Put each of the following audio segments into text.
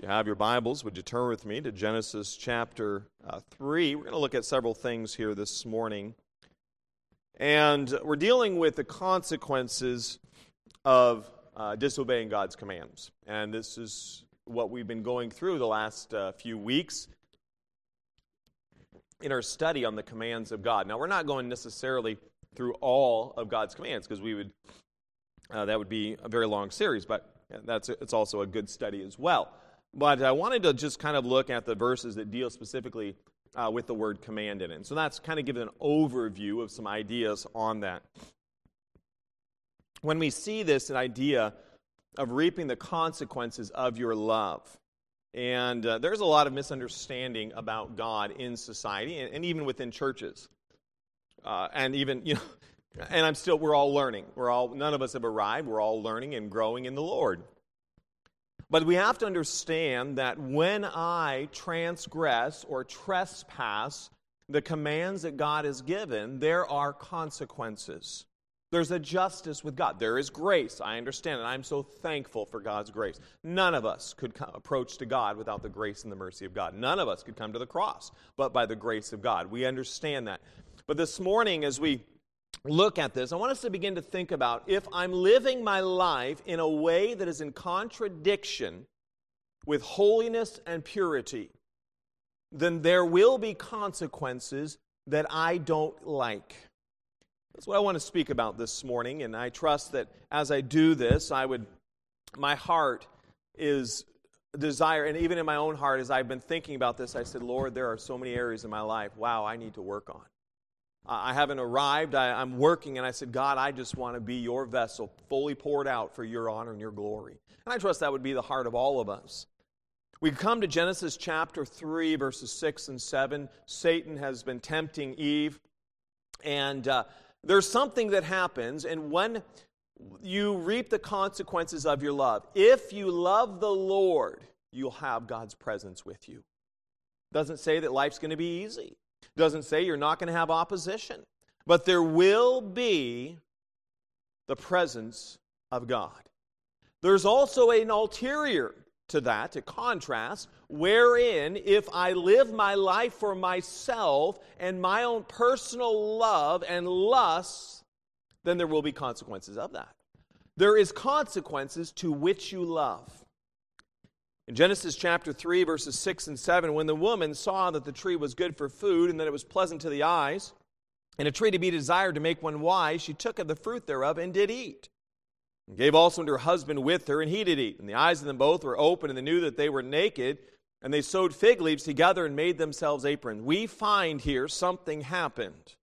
If you have your Bibles, would you turn with me to Genesis chapter 3? We're going to look at several things here this morning. And we're dealing with the consequences of disobeying God's commands. And this is what we've been going through the last few weeks in our study on the commands of God. Now, we're not going necessarily through all of God's commands, because we would that would be a very long series, but it's also a good study as well. But I wanted to just kind of look at the verses that deal specifically with the word command in it. And so that's kind of given an overview of some ideas on that. When we see this, an idea of reaping the consequences of your love. And there's a lot of misunderstanding about God in society and even within churches. And even, you know, and we're all learning. None of us have arrived. We're all learning and growing in the Lord. But we have to understand that when I transgress or trespass the commands that God has given, there are consequences. There's a justice with God. There is grace. I understand, and I'm so thankful for God's grace. None of us could approach to God without the grace and the mercy of God. None of us could come to the cross, but by the grace of God. We understand that. But this morning, as we look at this, I want us to begin to think about, if I'm living my life in a way that is in contradiction with holiness and purity, then there will be consequences that I don't like. That's what I want to speak about this morning, and I trust that as I do this, my heart is desire, and even in my own heart, as I've been thinking about this, I said, Lord, there are so many areas in my life, I need to work on. I haven't arrived, I'm working, and I said, God, I just want to be your vessel, fully poured out for your honor and your glory. And I trust that would be the heart of all of us. We come to Genesis chapter 3, verses 6 and 7. Satan has been tempting Eve, and there's something that happens, and when you reap the consequences of your love, if you love the Lord, you'll have God's presence with you. Doesn't say that life's going to be easy. Doesn't say you're not going to have opposition, but there will be the presence of God. There's also an ulterior to that, to contrast, wherein if I live my life for myself and my own personal love and lusts, then there will be consequences of that. There is consequences to which you love. In Genesis chapter 3, verses 6 and 7, when the woman saw that the tree was good for food and that it was pleasant to the eyes, and a tree to be desired to make one wise, she took of the fruit thereof and did eat, and gave also unto her husband with her, and he did eat. And the eyes of them both were open, and they knew that they were naked, and they sewed fig leaves together and made themselves aprons. We find here something happened.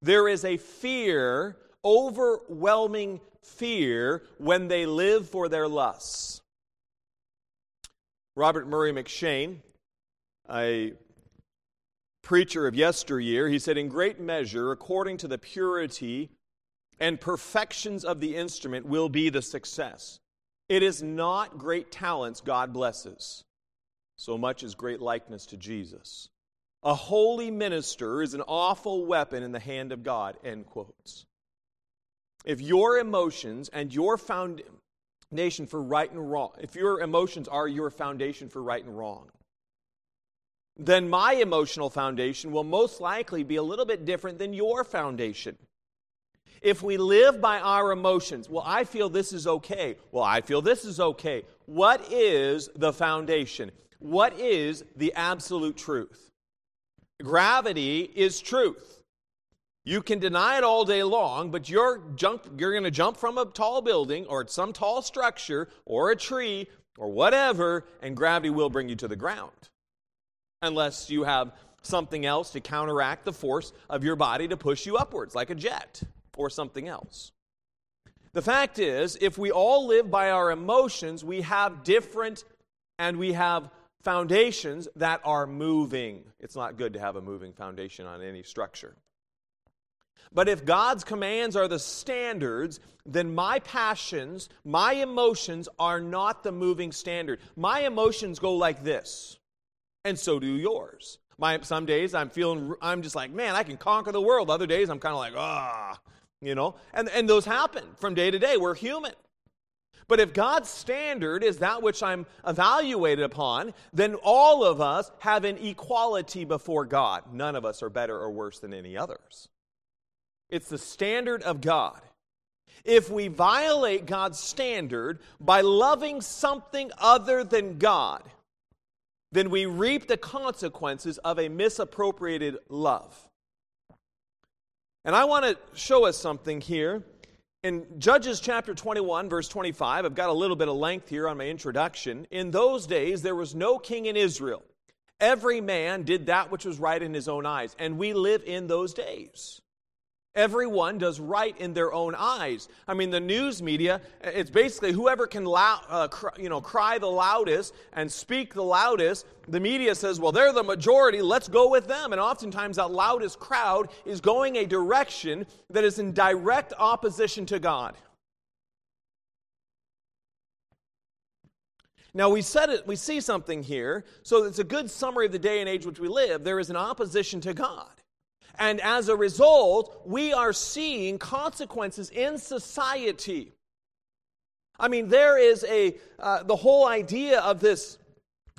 There is a fear, overwhelming fear, when they live for their lusts. Robert Murray McShane, a preacher of yesteryear, he said, in great measure, according to the purity and perfections of the instrument will be the success. It is not great talents God blesses, so much as great likeness to Jesus. A holy minister is an awful weapon in the hand of God, end quotes. If your emotions and your foundation for right and wrong, if your emotions are your foundation for right and wrong, then my emotional foundation will most likely be a little bit different than your foundation. If we live by our emotions, I feel this is okay, I feel this is okay, what is the foundation? What is the absolute truth? Gravity is truth. You can deny it all day long, but you're going to jump from a tall building or some tall structure or a tree or whatever, and gravity will bring you to the ground. Unless you have something else to counteract the force of your body to push you upwards, like a jet or something else. The fact is, if we all live by our emotions, we have different and we have foundations that are moving. It's not good to have a moving foundation on any structure. But if God's commands are the standards, then my passions, my emotions are not the moving standard. My emotions go like this, and so do yours. Some days I'm just like, man, I can conquer the world. Other days I'm kind of like, and those happen from day to day. We're human. But if God's standard is that which I'm evaluated upon, then all of us have an equality before God. None of us are better or worse than any others. It's the standard of God. If we violate God's standard by loving something other than God, then we reap the consequences of a misappropriated love. And I want to show us something here. In Judges chapter 21, verse 25, I've got a little bit of length here on my introduction. In those days, there was no king in Israel. Every man did that which was right in his own eyes. And we live in those days. Everyone does right in their own eyes. I mean, the news media, it's basically whoever can cry the loudest and speak the loudest. The media says, well, they're the majority, let's go with them. And oftentimes that loudest crowd is going a direction that is in direct opposition to God. Now, we see something here, so it's a good summary of the day and age which we live. There is an opposition to God. And as a result, we are seeing consequences in society. I mean, there is the whole idea of this.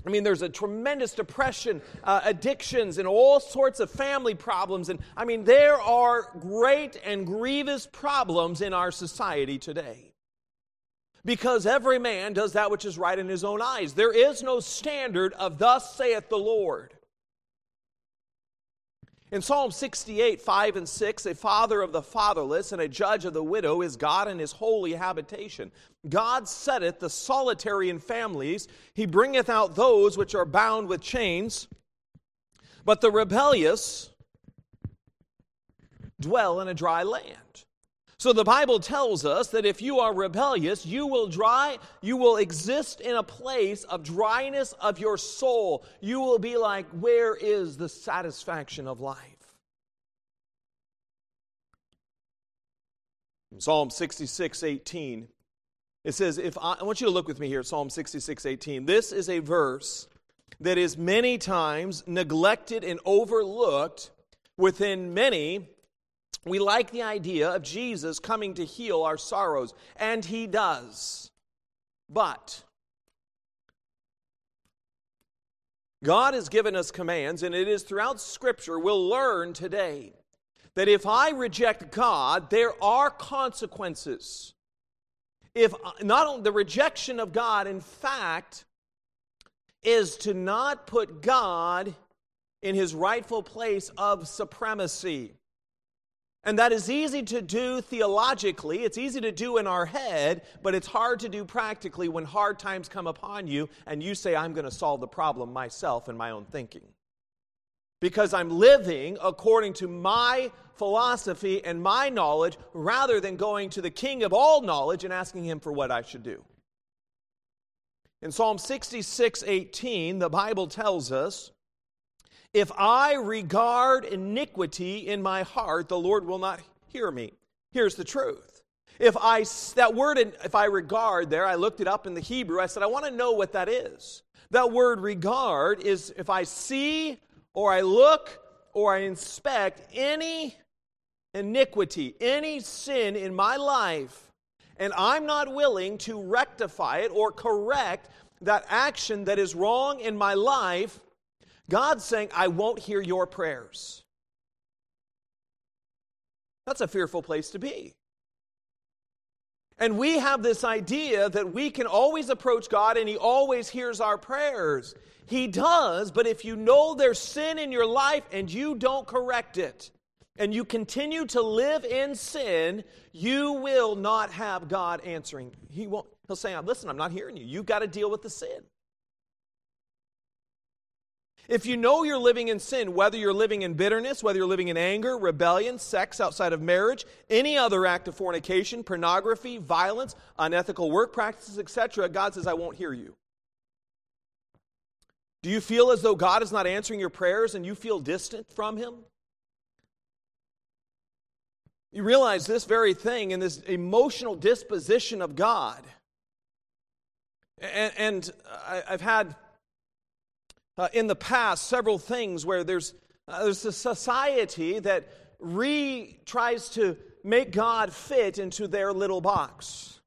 I mean, there's a tremendous depression, addictions, and all sorts of family problems. And I mean, there are great and grievous problems in our society today. Because every man does that which is right in his own eyes. There is no standard of thus saith the Lord. In Psalm 68, 5 and 6, a father of the fatherless and a judge of the widow is God in his holy habitation. God setteth the solitary in families. He bringeth out those which are bound with chains. But the rebellious dwell in a dry land. So the Bible tells us that if you are rebellious, you will exist in a place of dryness of your soul. You will be like, where is the satisfaction of life? In Psalm 66:18, it says, I want you to look with me here, Psalm 66:18. This is a verse that is many times neglected and overlooked within many. We like the idea of Jesus coming to heal our sorrows, and he does. But God has given us commands, and it is throughout Scripture we'll learn today that if I reject God, there are consequences. If not only the rejection of God, in fact, is to not put God in his rightful place of supremacy. And that is easy to do theologically, it's easy to do in our head, but it's hard to do practically when hard times come upon you and you say, I'm going to solve the problem myself in my own thinking. Because I'm living according to my philosophy and my knowledge rather than going to the King of all knowledge and asking him for what I should do. In Psalm 66:18, the Bible tells us, if I regard iniquity in my heart, the Lord will not hear me. Here's the truth. If I regard there, I looked it up in the Hebrew. I said, I want to know what that is. That word regard is if I see or I look or I inspect any iniquity, any sin in my life, and I'm not willing to rectify it or correct that action that is wrong in my life, God's saying, I won't hear your prayers. That's a fearful place to be. And we have this idea that we can always approach God and he always hears our prayers. He does, but if you know there's sin in your life and you don't correct it, and you continue to live in sin, you will not have God answering. He'll say, listen, I'm not hearing you. You've got to deal with the sin. If you know you're living in sin, whether you're living in bitterness, whether you're living in anger, rebellion, sex outside of marriage, any other act of fornication, pornography, violence, unethical work practices, etc., God says, I won't hear you. Do you feel as though God is not answering your prayers and you feel distant from him? You realize this very thing and this emotional disposition of God. And I've had in the past, several things where there's a society that tries to make God fit into their little box.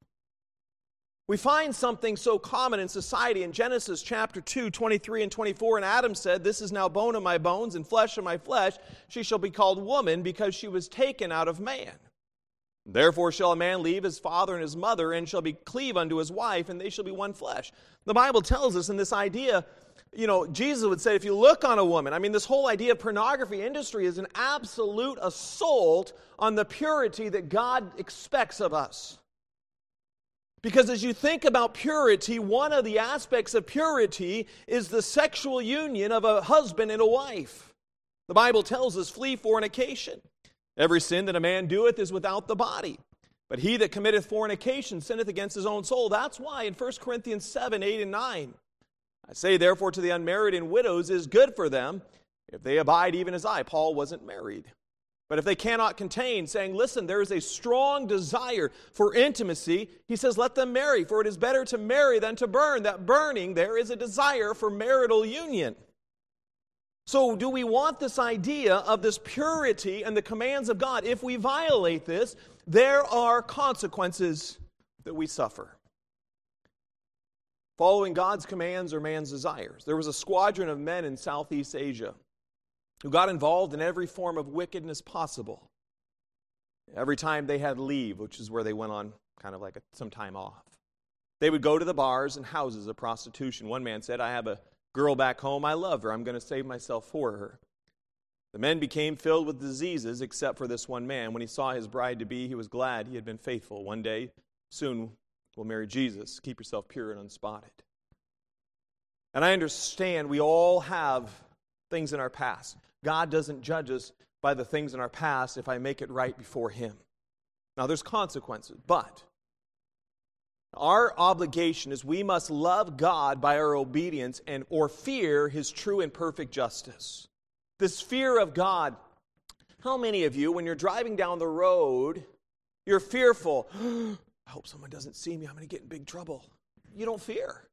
We find something so common in society in Genesis chapter 2, 23 and 24. And Adam said, "This is now bone of my bones and flesh of my flesh. She shall be called woman because she was taken out of man. Therefore shall a man leave his father and his mother and shall be cleave unto his wife, and they shall be one flesh." The Bible tells us in this idea, Jesus would say, if you look on a woman, this whole idea of pornography industry is an absolute assault on the purity that God expects of us. Because as you think about purity, one of the aspects of purity is the sexual union of a husband and a wife. The Bible tells us, flee fornication. Every sin that a man doeth is without the body, but he that committeth fornication sinneth against his own soul. That's why in 1 Corinthians 7, 8, and 9, I say, therefore, to the unmarried and widows is good for them if they abide even as I. Paul wasn't married. But if they cannot contain, saying, listen, there is a strong desire for intimacy, he says, let them marry, for it is better to marry than to burn. That burning, there is a desire for marital union. So do we want this idea of this purity and the commands of God? If we violate this, there are consequences that we suffer. Following God's commands or man's desires. There was a squadron of men in Southeast Asia who got involved in every form of wickedness possible. Every time they had leave, which is where they went on kind of like some time off, they would go to the bars and houses of prostitution. One man said, I have a girl back home. I love her. I'm going to save myself for her. The men became filled with diseases except for this one man. When he saw his bride-to-be, he was glad he had been faithful. One day, soon will marry Jesus. Keep yourself pure and unspotted. And I understand we all have things in our past. God doesn't judge us by the things in our past if I make it right before Him. Now, there's consequences, but our obligation is we must love God by our obedience and or fear His true and perfect justice. This fear of God, how many of you, when you're driving down the road, you're fearful, I hope someone doesn't see me, I'm going to get in big trouble. You don't fear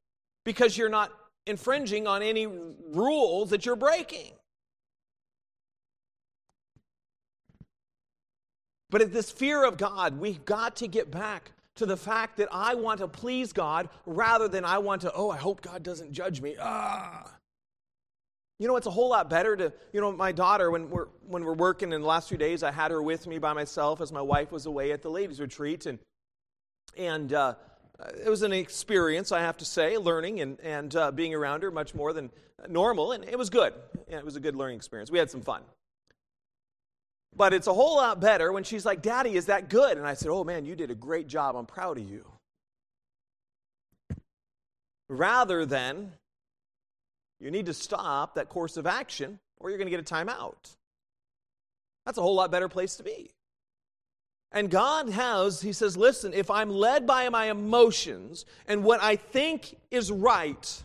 because you're not infringing on any rules that you're breaking. But at this fear of God, we've got to get back to the fact that I want to please God rather than I want to, I hope God doesn't judge me. It's a whole lot better to, my daughter, when we're working in the last few days, I had her with me by myself as my wife was away at the ladies' retreat, and it was an experience, I have to say, learning and being around her much more than normal, and it was good. Yeah, it was a good learning experience. We had some fun. But it's a whole lot better when she's like, Daddy, is that good? And I said, you did a great job. I'm proud of you. Rather than, you need to stop that course of action or you're going to get a timeout. That's a whole lot better place to be. And God has, He says, listen, if I'm led by my emotions and what I think is right,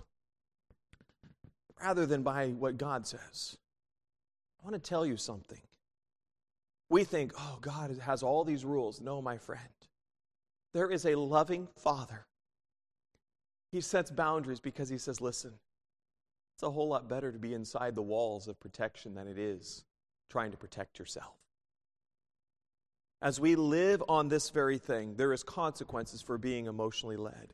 rather than by what God says, I want to tell you something. We think, God has all these rules. No, my friend. There is a loving Father. He sets boundaries because He says, listen, it's a whole lot better to be inside the walls of protection than it is trying to protect yourself. As we live on this very thing, there is consequences for being emotionally led.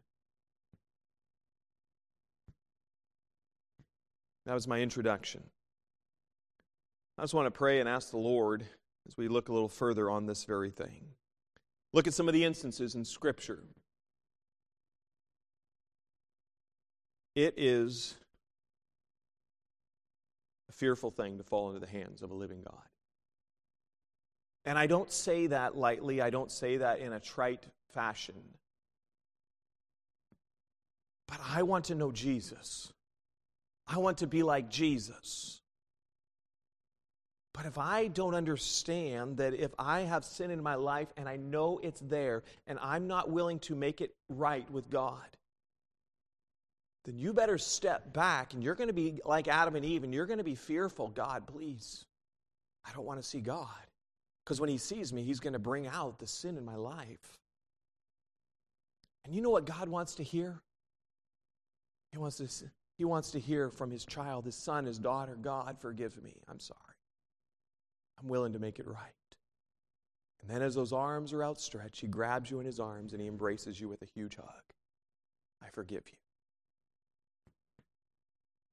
That was my introduction. I just want to pray and ask the Lord as we look a little further on this very thing. Look at some of the instances in Scripture. It is a fearful thing to fall into the hands of a living God. And I don't say that lightly. I don't say that in a trite fashion. But I want to know Jesus. I want to be like Jesus. But if I don't understand that if I have sin in my life and I know it's there and I'm not willing to make it right with God, then you better step back and you're going to be like Adam and Eve and you're going to be fearful. God, please, I don't want to see God. Because when He sees me, He's going to bring out the sin in my life. And you know what God wants to hear? He wants to hear from His child, His son, His daughter, God, forgive me. I'm sorry. I'm willing to make it right. And then as those arms are outstretched, He grabs you in His arms and He embraces you with a huge hug. I forgive you.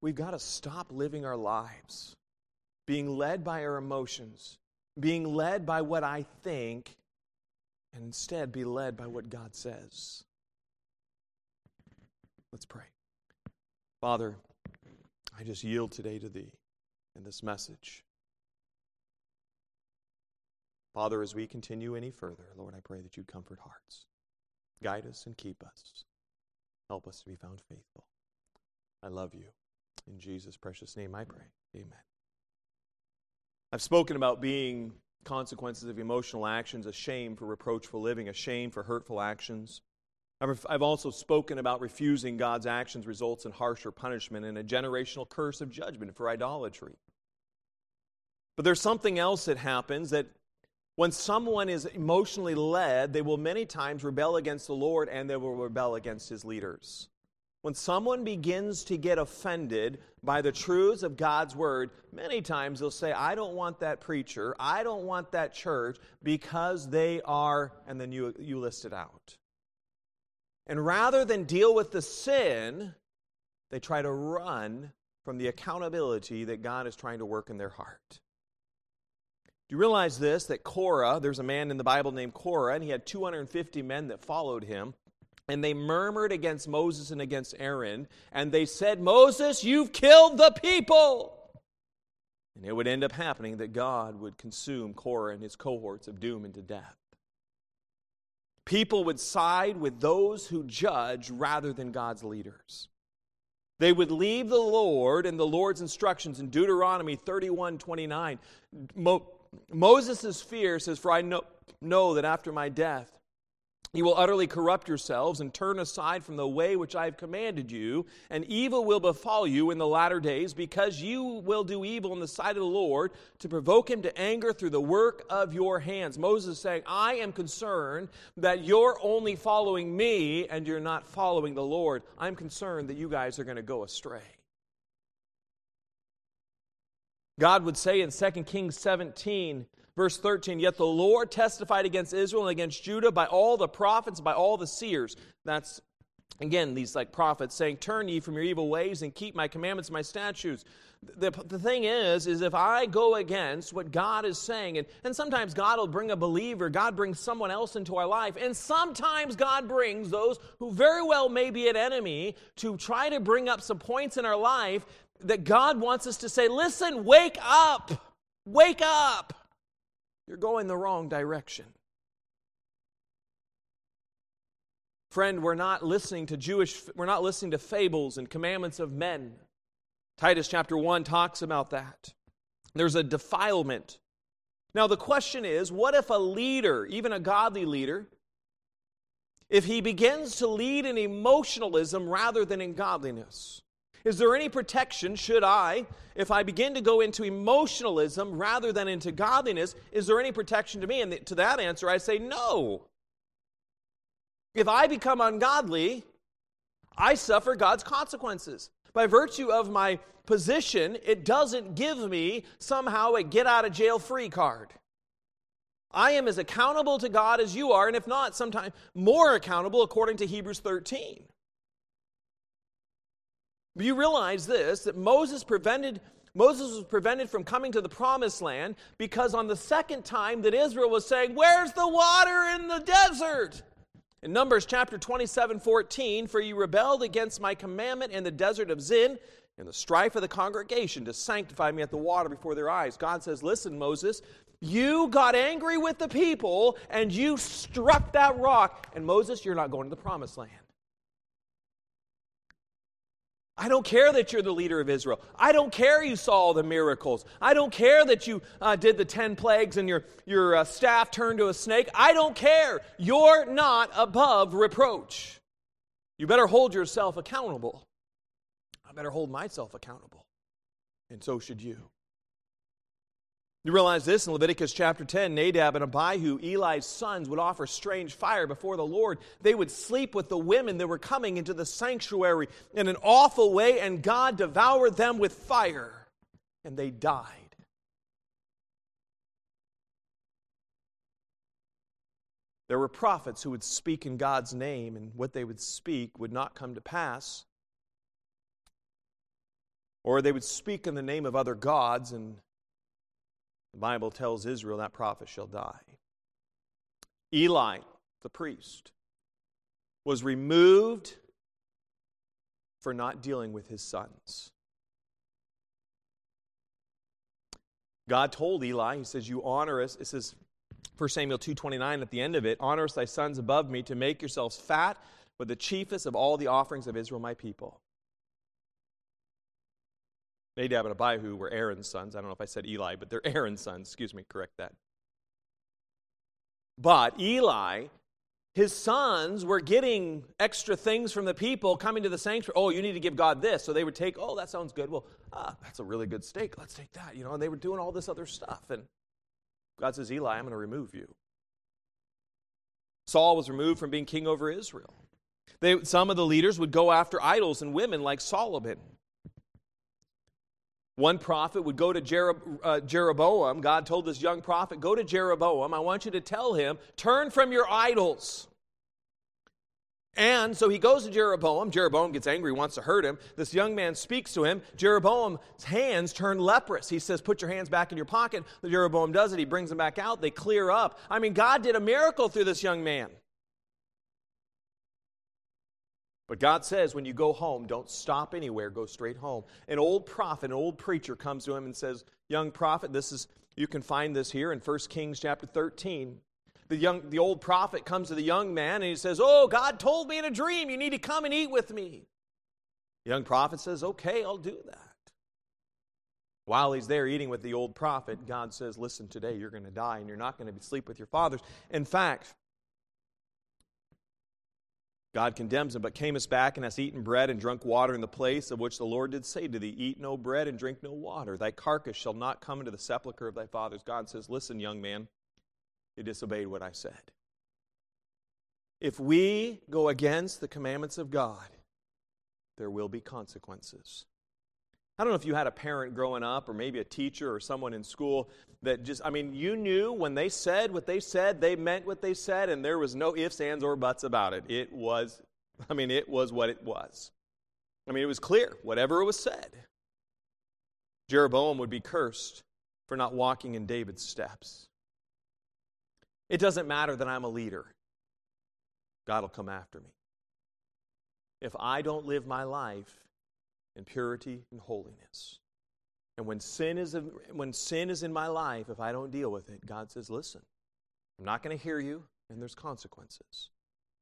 We've got to stop living our lives being led by our emotions, being led by what I think, and instead be led by what God says. Let's pray. Father, I just yield today to Thee in this message. Father, as we continue any further, Lord, I pray that You comfort hearts. Guide us and keep us. Help us to be found faithful. I love You. In Jesus' precious name I pray. Amen. I've spoken about being consequences of emotional actions, a shame for reproachful living, a shame for hurtful actions. I've also spoken about refusing God's actions results in harsher punishment and a generational curse of judgment for idolatry. But there's something else that happens, that when someone is emotionally led, they will many times rebel against the Lord and they will rebel against His leaders. When someone begins to get offended by the truths of God's Word, many times they'll say, I don't want that preacher, I don't want that church, because they are, and then you list it out. And rather than deal with the sin, they try to run from the accountability that God is trying to work in their heart. Do you realize this, that Korah, there's a man in the Bible named Korah, and he had 250 men that followed him, and they murmured against Moses and against Aaron, and they said, Moses, you've killed the people! And it would end up happening that God would consume Korah and his cohorts of doom into death. People would side with those who judge rather than God's leaders. They would leave the Lord and the Lord's instructions in Deuteronomy 31:29. Moses' fear says, for I know that after my death, you will utterly corrupt yourselves and turn aside from the way which I have commanded you, and evil will befall you in the latter days, because you will do evil in the sight of the Lord to provoke Him to anger through the work of your hands. Moses is saying, I am concerned that you're only following me and you're not following the Lord. I'm concerned that you guys are going to go astray. God would say in 2 Kings 17, Verse 13, yet the Lord testified against Israel and against Judah by all the prophets, by all the seers. That's, again, these like prophets saying, turn ye from your evil ways and keep my commandments, my statutes. The thing is if I go against what God is saying, and sometimes God will bring a believer, God brings someone else into our life, and sometimes God brings those who very well may be an enemy to try to bring up some points in our life that God wants us to say, listen, wake up, wake up. You're going the wrong direction. Friend, we're not listening to fables and commandments of men. Titus chapter 1 talks about that. There's a defilement. Now the question is, what if a leader, even a godly leader, if he begins to lead in emotionalism rather than in godliness? Is there any protection? Should I, if I begin to go into emotionalism rather than into godliness, is there any protection to me? And to that answer, I say no. If I become ungodly, I suffer God's consequences. By virtue of my position, it doesn't give me somehow a get-out-of-jail-free card. I am as accountable to God as you are, and if not, sometimes more accountable according to Hebrews 13. But you realize this, that Moses was prevented from coming to the promised land because on the second time that Israel was saying, where's the water in the desert? In Numbers chapter 27:14, for you rebelled against my commandment in the desert of Zin, in the strife of the congregation to sanctify me at the water before their eyes. God says, listen, Moses, you got angry with the people and you struck that rock. And Moses, you're not going to the promised land. I don't care that you're the leader of Israel. I don't care you saw all the miracles. I don't care that you did the 10 plagues and your staff turned to a snake. I don't care. You're not above reproach. You better hold yourself accountable. I better hold myself accountable. And so should you. You realize this in Leviticus chapter 10, Nadab and Abihu, Eli's sons, would offer strange fire before the Lord. They would sleep with the women that were coming into the sanctuary in an awful way, and God devoured them with fire, and they died. There were prophets who would speak in God's name, and what they would speak would not come to pass. Or they would speak in the name of other gods, and the Bible tells Israel that prophet shall die. Eli, the priest, was removed for not dealing with his sons. God told Eli, he says, you honor us. It says, 1 Samuel 2:29 at the end of it, honor us thy sons above me to make yourselves fat with the chiefest of all the offerings of Israel, my people. Nadab and Abihu were Aaron's sons. I don't know if I said Eli, but they're Aaron's sons. Excuse me, correct that. But Eli, his sons were getting extra things from the people coming to the sanctuary. Oh, you need to give God this. So they would take, oh, that sounds good. Well, that's a really good steak. Let's take that. You know, and they were doing all this other stuff. And God says, Eli, I'm going to remove you. Saul was removed from being king over Israel. Some of the leaders would go after idols and women like Solomon. One prophet would go to Jeroboam. God told this young prophet, go to Jeroboam. I want you to tell him, turn from your idols. And so he goes to Jeroboam. Jeroboam gets angry, wants to hurt him. This young man speaks to him. Jeroboam's hands turn leprous. He says, put your hands back in your pocket. Jeroboam does it. He brings them back out. They clear up. I mean, God did a miracle through this young man. But God says, when you go home, don't stop anywhere. Go straight home. An old prophet, an old preacher comes to him and says, young prophet, you can find this here in 1 Kings chapter 13. The old prophet comes to the young man and he says, oh, God told me in a dream, you need to come and eat with me. The young prophet says, okay, I'll do that. While he's there eating with the old prophet, God says, listen, today you're going to die and you're not going to sleep with your fathers. In fact, God condemns him, but camest back and hast eaten bread and drunk water in the place of which the Lord did say to thee, eat no bread and drink no water. Thy carcass shall not come into the sepulchre of thy fathers. God says, listen, young man, you disobeyed what I said. If we go against the commandments of God, there will be consequences. I don't know if you had a parent growing up or maybe a teacher or someone in school that you knew when they said what they said, they meant what they said, and there was no ifs, ands, or buts about it. It was what it was. It was clear, whatever it was said. Jeroboam would be cursed for not walking in David's steps. It doesn't matter that I'm a leader. God will come after me. If I don't live my life in purity and holiness. And when sin is in my life, if I don't deal with it, God says, listen, I'm not going to hear you, and there's consequences.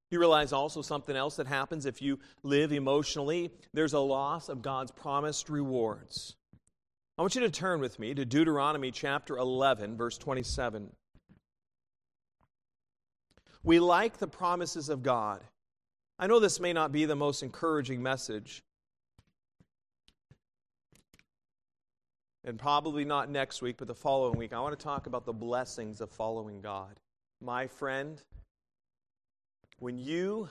You realize also something else that happens if you live emotionally. There's a loss of God's promised rewards. I want you to turn with me to Deuteronomy chapter 11, verse 27. We like the promises of God. I know this may not be the most encouraging message, and probably not next week, but the following week. I want to talk about the blessings of following God. My friend, when if you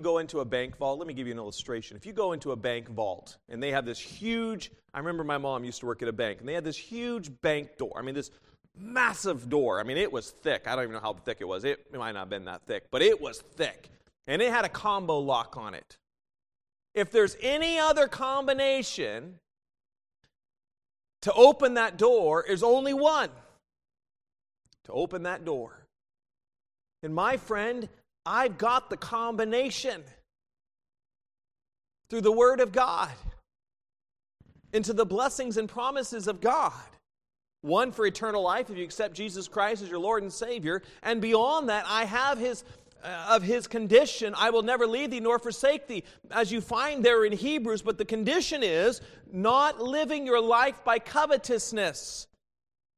go into a bank vault, let me give you an illustration. If you go into a bank vault, and they have this huge, I remember my mom used to work at a bank, and they had this huge bank door. This massive door. It was thick. I don't even know how thick it was. It might not have been that thick, but it was thick. And it had a combo lock on it. If there's any other combination to open that door, is only one. To open that door. And my friend, I've got the combination through the Word of God into the blessings and promises of God. One for eternal life if you accept Jesus Christ as your Lord and Savior. And beyond that, I have his condition, I will never leave thee nor forsake thee, as you find there in Hebrews. But the condition is not living your life by covetousness,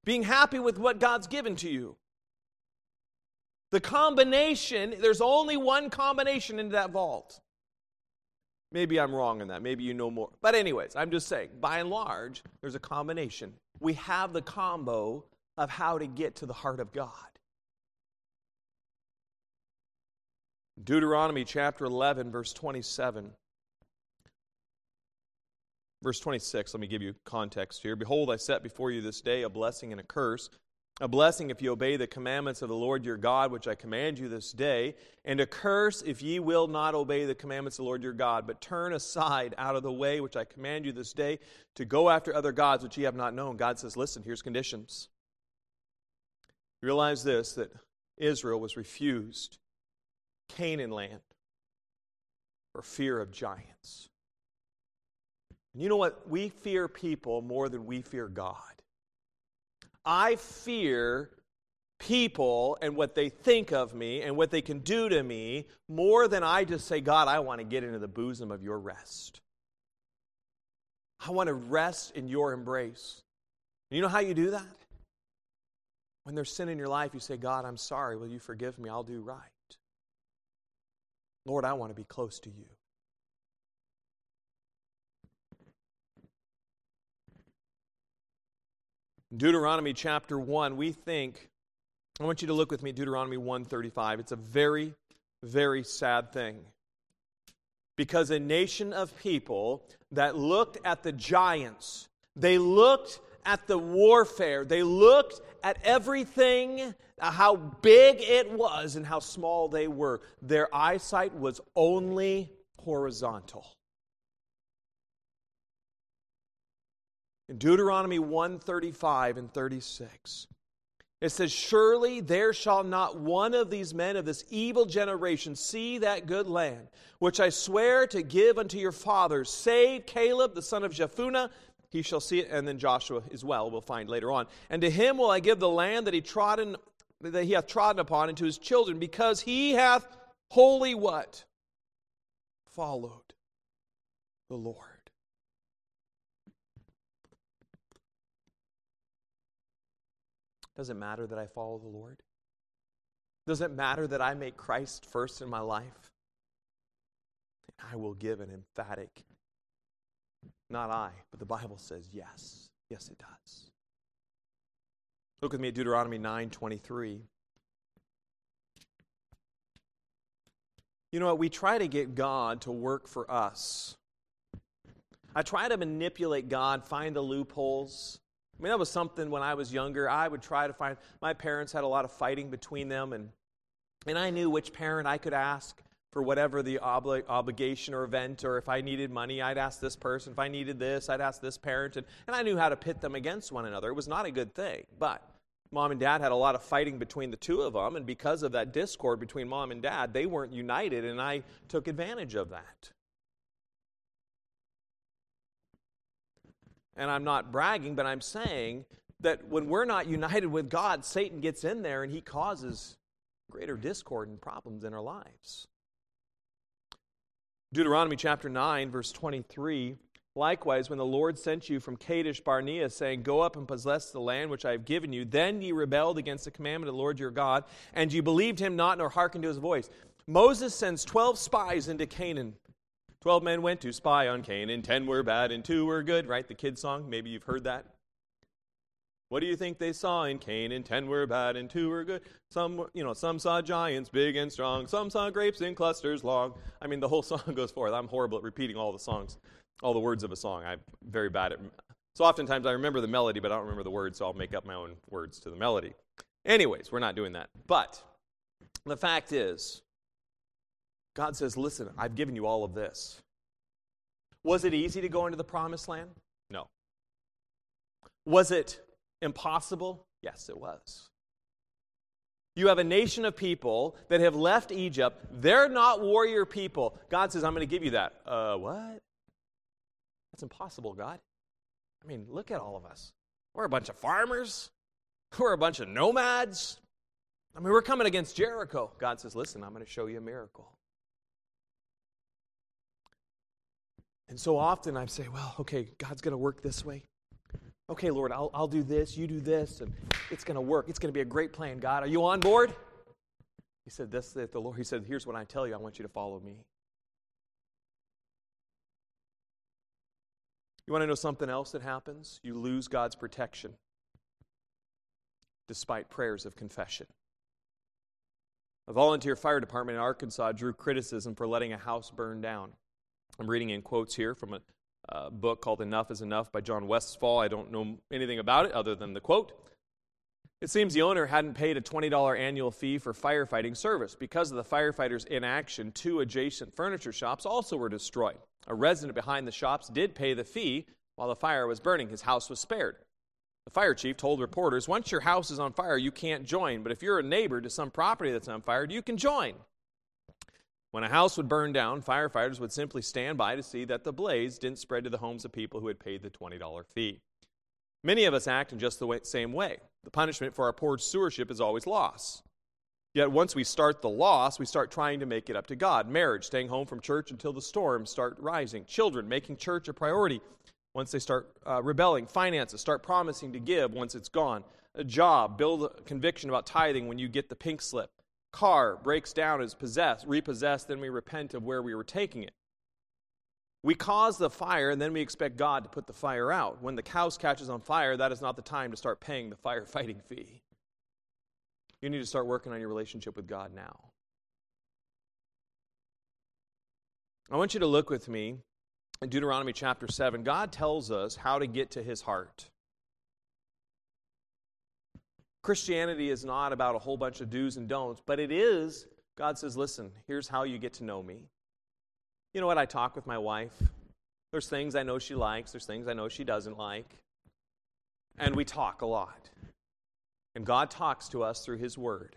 being happy with what God's given to you. The combination, there's only one combination into that vault. Maybe I'm wrong in that. Maybe you know more. But anyways, I'm just saying, by and large, there's a combination. We have the combo of how to get to the heart of God. Deuteronomy chapter 11, verse 27. Verse 26, let me give you context here. Behold, I set before you this day a blessing and a curse. A blessing if you obey the commandments of the Lord your God, which I command you this day, and a curse if ye will not obey the commandments of the Lord your God, but turn aside out of the way which I command you this day to go after other gods which ye have not known. God says, listen, here's conditions. Realize this, that Israel was refused Canaan land for fear of giants. And you know what? We fear people more than we fear God. I fear people and what they think of me and what they can do to me more than I just say, God, I want to get into the bosom of your rest. I want to rest in your embrace. And you know how you do that? When there's sin in your life, you say, God, I'm sorry. Will you forgive me? I'll do right. Lord, I want to be close to you. Deuteronomy chapter 1, we think, I want you to look with me, Deuteronomy 1:35. It's a very, very sad thing. Because a nation of people that looked at the giants, they looked at the warfare, they looked at everything, how big it was and how small they were. Their eyesight was only horizontal. In Deuteronomy 1:35 and 36, it says, surely there shall not one of these men of this evil generation see that good land, which I swear to give unto your fathers, save Caleb the son of Jephunneh. He shall see it, and then Joshua as well, we'll find later on. And to him will I give the land that he hath trodden upon, and to his children, because he hath wholly what? Followed the Lord. Does it matter that I follow the Lord? Does it matter that I make Christ first in my life? I will give an emphatic, not I, but the Bible says yes. Yes, it does. Look with me at Deuteronomy 9:23. You know what? We try to get God to work for us. I try to manipulate God, find the loopholes. I mean, that was something when I was younger. I would try to find, my parents had a lot of fighting between them, and I knew which parent I could ask for whatever the obligation or event, or if I needed money, I'd ask this person. If I needed this, I'd ask this parent. And I knew how to pit them against one another. It was not a good thing, but Mom and Dad had a lot of fighting between the two of them, and because of that discord between Mom and Dad, they weren't united, and I took advantage of that. And I'm not bragging, but I'm saying that when we're not united with God, Satan gets in there and he causes greater discord and problems in our lives. Deuteronomy chapter 9, verse 23, likewise, when the Lord sent you from Kadesh Barnea, saying, go up and possess the land which I have given you, then ye rebelled against the commandment of the Lord your God, and ye believed him not, nor hearkened to his voice. Moses sends 12 spies into Canaan. 12 men went to spy on Canaan, 10 were bad and 2 were good, right? The kid song, maybe you've heard that. What do you think they saw in Canaan? 10 were bad and 2 were good. Some saw giants big and strong, some saw grapes in clusters long. I mean, the whole song goes forth. I'm horrible at repeating all the songs, all the words of a song. I'm very bad at. So oftentimes I remember the melody, but I don't remember the words, so I'll make up my own words to the melody. Anyways, we're not doing that. But the fact is, God says, listen, I've given you all of this. Was it easy to go into the promised land? No. Was it impossible? Yes, it was. You have a nation of people that have left Egypt. They're not warrior people. God says, I'm going to give you that. What? That's impossible, God. I mean, look at all of us. We're a bunch of farmers. We're a bunch of nomads. I mean, we're coming against Jericho. God says, listen, I'm going to show you a miracle. And so often I say, well, okay, God's going to work this way. Okay, Lord, I'll do this, you do this, and it's going to work. It's going to be a great plan, God. Are you on board? He said this, that the Lord, he said, here's what I tell you. I want you to follow me. You want to know something else that happens? You lose God's protection despite prayers of confession. A volunteer fire department in Arkansas drew criticism for letting a house burn down. I'm reading in quotes here from a book called Enough is Enough by John Westfall. I don't know anything about it other than the quote. It seems the owner hadn't paid a $20 annual fee for firefighting service. Because of the firefighters' inaction, two adjacent furniture shops also were destroyed. A resident behind the shops did pay the fee while the fire was burning. His house was spared. The fire chief told reporters, once your house is on fire, you can't join, but if you're a neighbor to some property that's on fire, you can join. When a house would burn down, firefighters would simply stand by to see that the blaze didn't spread to the homes of people who had paid the $20 fee. Many of us act in just the same way. The punishment for our poor stewardship is always loss. Yet once we start the loss, we start trying to make it up to God. Marriage, staying home from church until the storms start rising. Children, making church a priority. Once they start rebelling, finances, start promising to give once it's gone. A job, build a conviction about tithing when you get the pink slip. Car breaks down, is repossessed, then we repent of where we were taking it. We cause the fire, and then we expect God to put the fire out. When the house catches on fire, that is not the time to start paying the firefighting fee. You need to start working on your relationship with God now. I want you to look with me. In Deuteronomy chapter 7, God tells us how to get to his heart. Christianity is not about a whole bunch of do's and don'ts, but it is, God says, listen, here's how you get to know me. You know what, I talk with my wife. There's things I know she likes, there's things I know she doesn't like. And we talk a lot. And God talks to us through his word.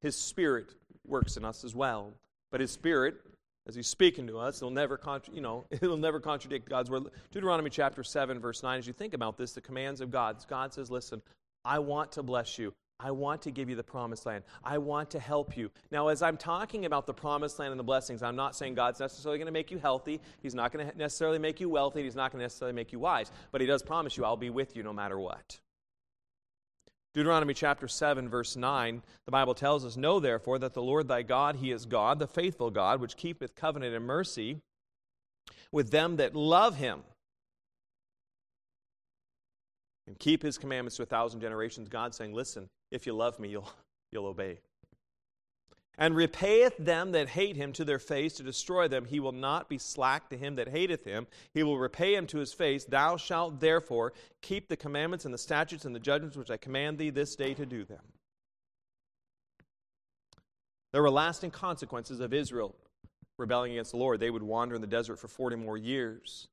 His spirit works in us as well. But his spirit, as he's speaking to us, it'll never contradict God's word. Deuteronomy chapter 7, verse 9, as you think about this, the commands of God. God says, listen, I want to bless you. I want to give you the promised land. I want to help you. Now, as I'm talking about the promised land and the blessings, I'm not saying God's necessarily going to make you healthy. He's not going to necessarily make you wealthy. He's not going to necessarily make you wise. But he does promise you, I'll be with you no matter what. Deuteronomy chapter 7, verse 9, the Bible tells us, know therefore that the Lord thy God, he is God, the faithful God, which keepeth covenant and mercy with them that love him, and keep his commandments to 1,000 generations. God saying, listen, if you love me, you'll obey. And repayeth them that hate him to their face to destroy them. He will not be slack to him that hateth him. He will repay him to his face. Thou shalt therefore keep the commandments and the statutes and the judgments which I command thee this day to do them. There were lasting consequences of Israel rebelling against the Lord. They would wander in the desert for 40 more years.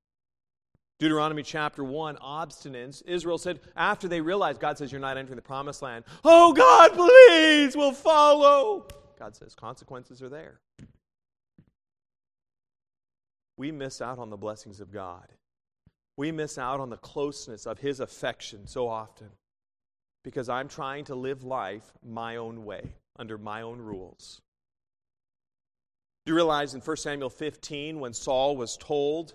Deuteronomy chapter 1, obstinance. Israel said, after they realized, God says, you're not entering the promised land. Oh God, please, we'll follow. God says consequences are there. We miss out on the blessings of God. We miss out on the closeness of his affection so often because I'm trying to live life my own way, under my own rules. Do you realize in 1 Samuel 15 when Saul was told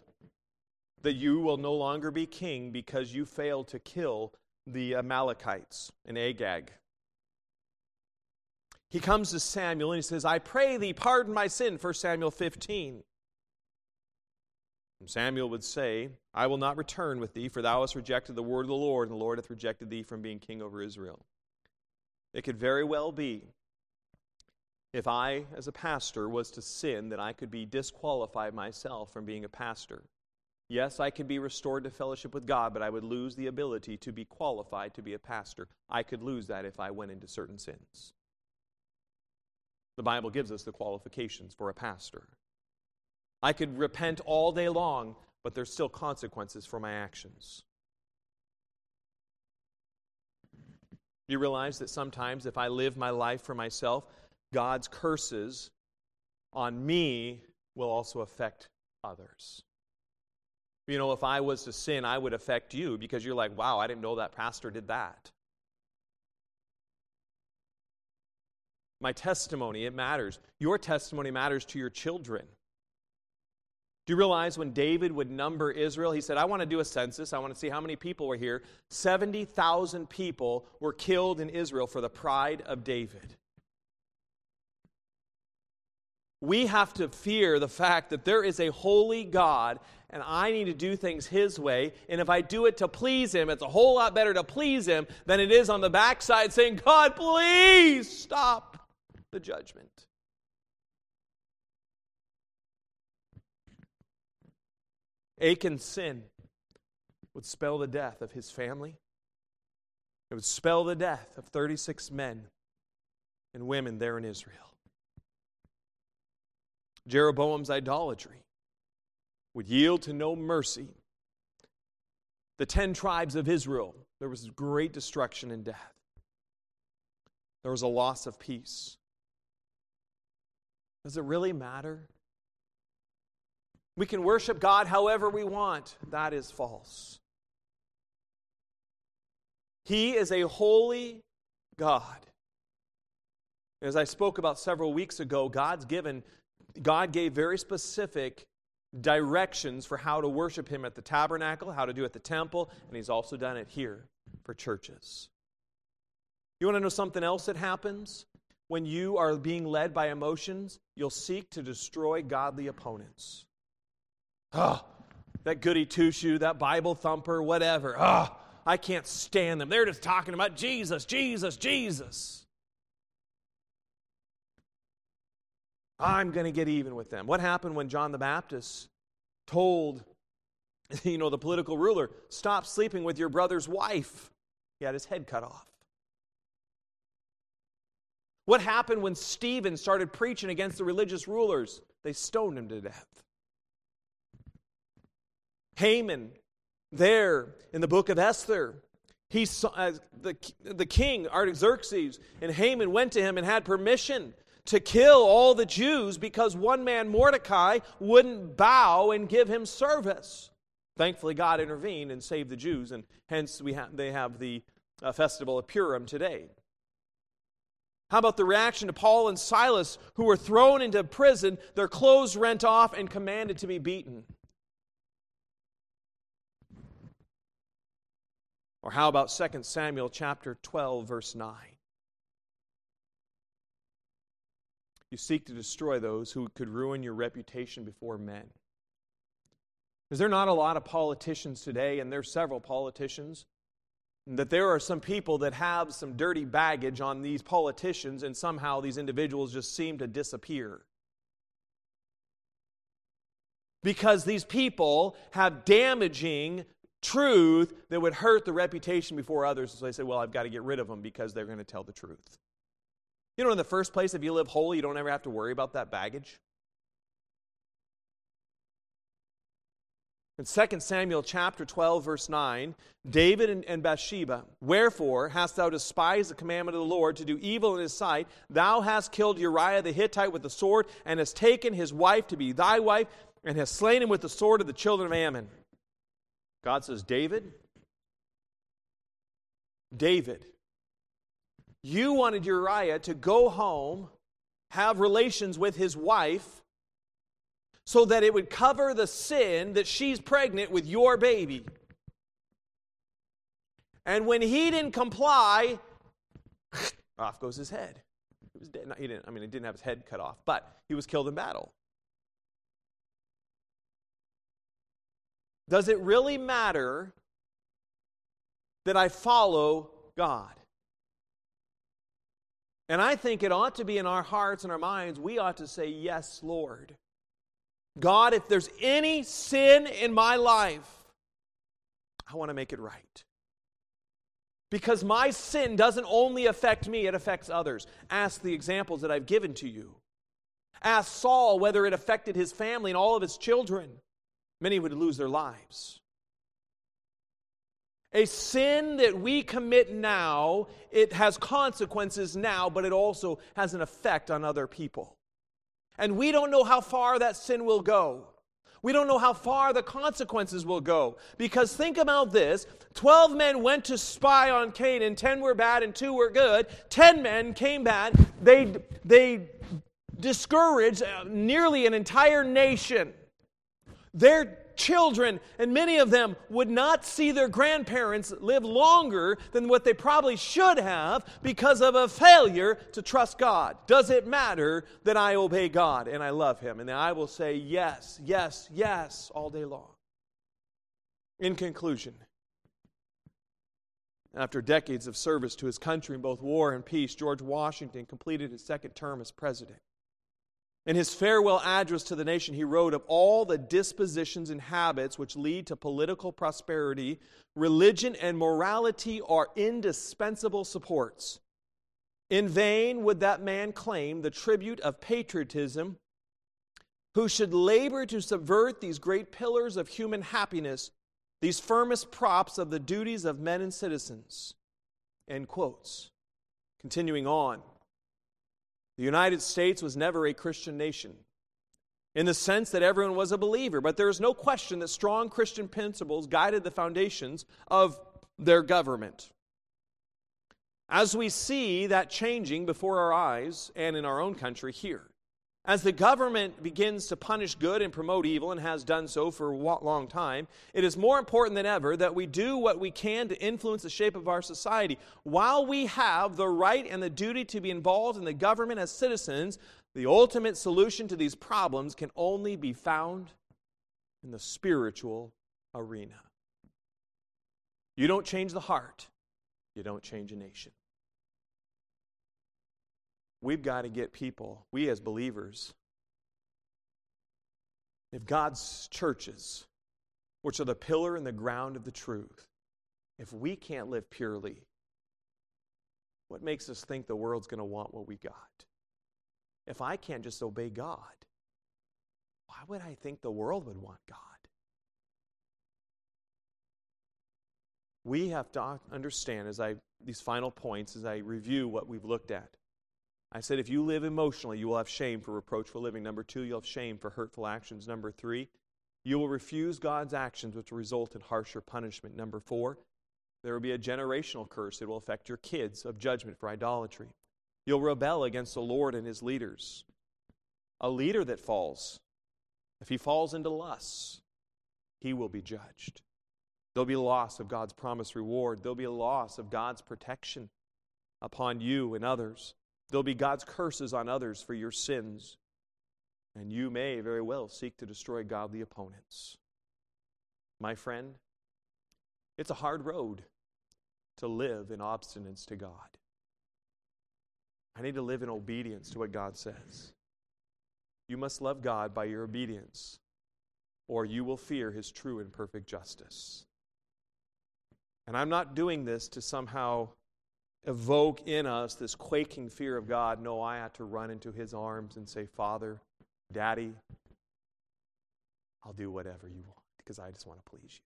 that you will no longer be king because you failed to kill the Amalekites and Agag? He comes to Samuel and he says, I pray thee, pardon my sin, 1 Samuel 15. And Samuel would say, I will not return with thee, for thou hast rejected the word of the Lord, and the Lord hath rejected thee from being king over Israel. It could very well be, if I, as a pastor, was to sin, that I could be disqualified myself from being a pastor. Yes, I could be restored to fellowship with God, but I would lose the ability to be qualified to be a pastor. I could lose that if I went into certain sins. The Bible gives us the qualifications for a pastor. I could repent all day long, but there's still consequences for my actions. You realize that sometimes if I live my life for myself, God's curses on me will also affect others. You know, if I was to sin, I would affect you because you're like, wow, I didn't know that pastor did that. My testimony, it matters. Your testimony matters to your children. Do you realize when David would number Israel, he said, I want to do a census. I want to see how many people were here. 70,000 people were killed in Israel for the pride of David. We have to fear the fact that there is a holy God and I need to do things his way. And if I do it to please him, it's a whole lot better to please him than it is on the backside saying, God, please stop the judgment. Achan's sin would spell the death of his family. It would spell the death of 36 men and women there in Israel. Jeroboam's idolatry would yield to no mercy. The 10 tribes of Israel, there was great destruction and death. There was a loss of peace. Does it really matter? We can worship God however we want. That is false. He is a holy God. As I spoke about several weeks ago, God gave very specific directions for how to worship Him at the tabernacle, how to do it at the temple, and He's also done it here for churches. You want to know something else that happens? When you are being led by emotions, you'll seek to destroy godly opponents. Oh, that goody two-shoe, that Bible thumper, whatever. Oh, I can't stand them. They're just talking about Jesus, Jesus, Jesus. I'm going to get even with them. What happened when John the Baptist told, the political ruler, stop sleeping with your brother's wife? He had his head cut off. What happened when Stephen started preaching against the religious rulers? They stoned him to death. Haman, there in the book of Esther, he saw, the king, Artaxerxes, and Haman went to him and had permission to kill all the Jews because one man, Mordecai, wouldn't bow and give him service. Thankfully, God intervened and saved the Jews, and hence they have the festival of Purim today. How about the reaction to Paul and Silas, who were thrown into prison, their clothes rent off, and commanded to be beaten? Or how about 2 Samuel chapter 12, verse 9? You seek to destroy those who could ruin your reputation before men. Is there not a lot of politicians today, and there are several politicians, that there are some people that have some dirty baggage on these politicians, and somehow these individuals just seem to disappear? Because these people have damaging truth that would hurt the reputation before others. So they say, well, I've got to get rid of them because they're going to tell the truth. In the first place, if you live holy, you don't ever have to worry about that baggage. In 2 Samuel chapter 12, verse 9, David and Bathsheba, wherefore hast thou despised the commandment of the Lord to do evil in his sight? Thou hast killed Uriah the Hittite with the sword, and hast taken his wife to be thy wife, and hast slain him with the sword of the children of Ammon. God says, David, you wanted Uriah to go home, have relations with his wife, so that it would cover the sin that she's pregnant with your baby. And when he didn't comply, off goes his head. He was dead. No, he didn't. He didn't have his head cut off, but he was killed in battle. Does it really matter that I follow God? And I think it ought to be in our hearts and our minds, we ought to say, yes, Lord. God, if there's any sin in my life, I want to make it right. Because my sin doesn't only affect me, it affects others. Ask the examples that I've given to you. Ask Saul whether it affected his family and all of his children. Many would lose their lives. A sin that we commit now, it has consequences now, but it also has an effect on other people. And we don't know how far that sin will go. We don't know how far the consequences will go. Because think about this. 12 men went to spy on Canaan. 10 were bad and 2 were good. 10 men came bad. They discouraged nearly an entire nation. Their children, and many of them, would not see their grandparents live longer than what they probably should have because of a failure to trust God. Does it matter that I obey God and I love Him? And I will say yes, yes, yes all day long. In conclusion, after decades of service to his country in both war and peace, George Washington completed his second term as president. In his farewell address to the nation, he wrote of all the dispositions and habits which lead to political prosperity, religion and morality are indispensable supports. In vain would that man claim the tribute of patriotism who should labor to subvert these great pillars of human happiness, these firmest props of the duties of men and citizens. End quotes. Continuing on. The United States was never a Christian nation in the sense that everyone was a believer, but there is no question that strong Christian principles guided the foundations of their government. As we see that changing before our eyes and in our own country here, as the government begins to punish good and promote evil and has done so for a long time, it is more important than ever that we do what we can to influence the shape of our society. While we have the right and the duty to be involved in the government as citizens, the ultimate solution to these problems can only be found in the spiritual arena. You don't change the heart, you don't change a nation. We've got to get people, we as believers, if God's churches, which are the pillar and the ground of the truth, if we can't live purely, what makes us think the world's going to want what we got? If I can't just obey God, why would I think the world would want God? We have to understand, these final points, as I review what we've looked at, I said, if you live emotionally, you will have shame for reproachful living. Number two, you'll have shame for hurtful actions. Number three, you will refuse God's actions, which will result in harsher punishment. Number four, there will be a generational curse that will affect your kids of judgment for idolatry. You'll rebel against the Lord and his leaders. A leader that falls, if he falls into lusts, he will be judged. There'll be a loss of God's promised reward. There'll be a loss of God's protection upon you and others. There'll be God's curses on others for your sins. And you may very well seek to destroy godly opponents. My friend, it's a hard road to live in obstinance to God. I need to live in obedience to what God says. You must love God by your obedience, or you will fear his true and perfect justice. And I'm not doing this to somehow evoke in us this quaking fear of God. No, I ought to run into his arms and say, Father, Daddy, I'll do whatever you want because I just want to please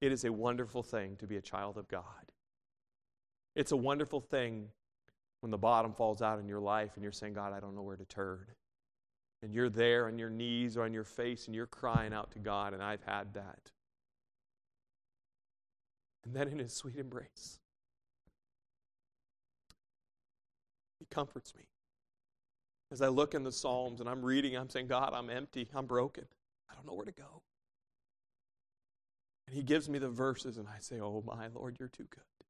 you. It is a wonderful thing to be a child of God. It's a wonderful thing when the bottom falls out in your life and you're saying, God, I don't know where to turn. And you're there on your knees or on your face and you're crying out to God, and I've had that. And then in his sweet embrace, he comforts me. As I look in the Psalms and I'm reading, I'm saying, God, I'm empty, I'm broken. I don't know where to go. And he gives me the verses and I say, oh my Lord, you're too good.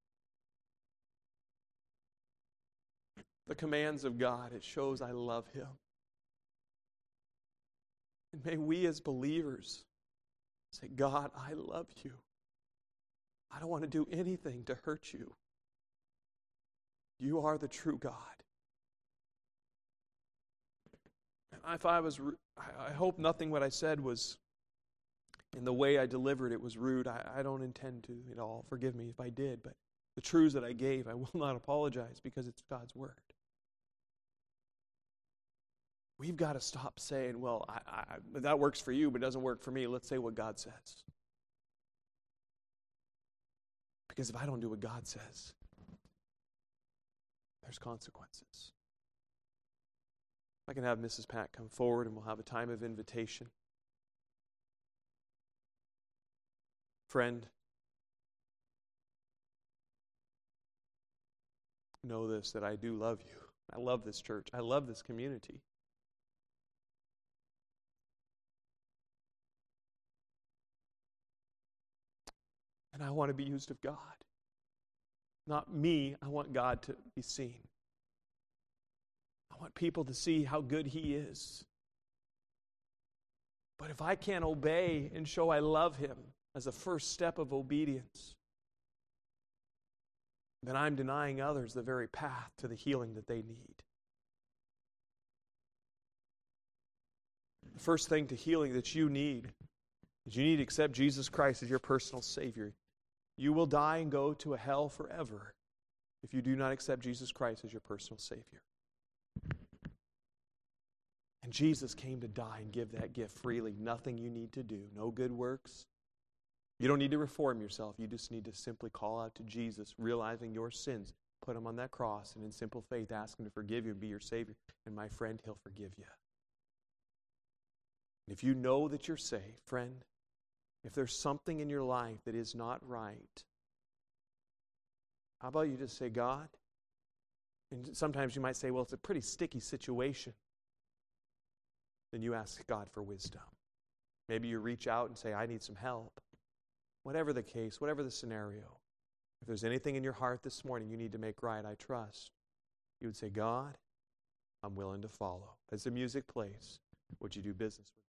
The commands of God, it shows I love him. And may we as believers say, God, I love you. I don't want to do anything to hurt you. You are the true God. And I hope nothing what I said was, in the way I delivered it, was rude. I don't intend to at all. Forgive me if I did, but the truths that I gave, I will not apologize because it's God's word. We've got to stop saying, well, that works for you, but it doesn't work for me. Let's say what God says. Because if I don't do what God says, there's consequences. I can have Mrs. Pat come forward and we'll have a time of invitation. Friend, know this, that I do love you. I love this church. I love this community. And I want to be used of God. Not me, I want God to be seen. I want people to see how good he is. But if I can't obey and show I love him as a first step of obedience, then I'm denying others the very path to the healing that they need. The first thing to healing that you need is you need to accept Jesus Christ as your personal Savior. You will die and go to a hell forever if you do not accept Jesus Christ as your personal Savior. And Jesus came to die and give that gift freely. Nothing you need to do. No good works. You don't need to reform yourself. You just need to simply call out to Jesus, realizing your sins. Put Him on that cross, and in simple faith, ask Him to forgive you and be your Savior. And my friend, He'll forgive you. And if you know that you're saved, friend, if there's something in your life that is not right, how about you just say, God? And sometimes you might say, well, it's a pretty sticky situation. Then you ask God for wisdom. Maybe you reach out and say, I need some help. Whatever the case, whatever the scenario, if there's anything in your heart this morning you need to make right, I trust, you would say, God, I'm willing to follow. As the music plays, would you do business with me?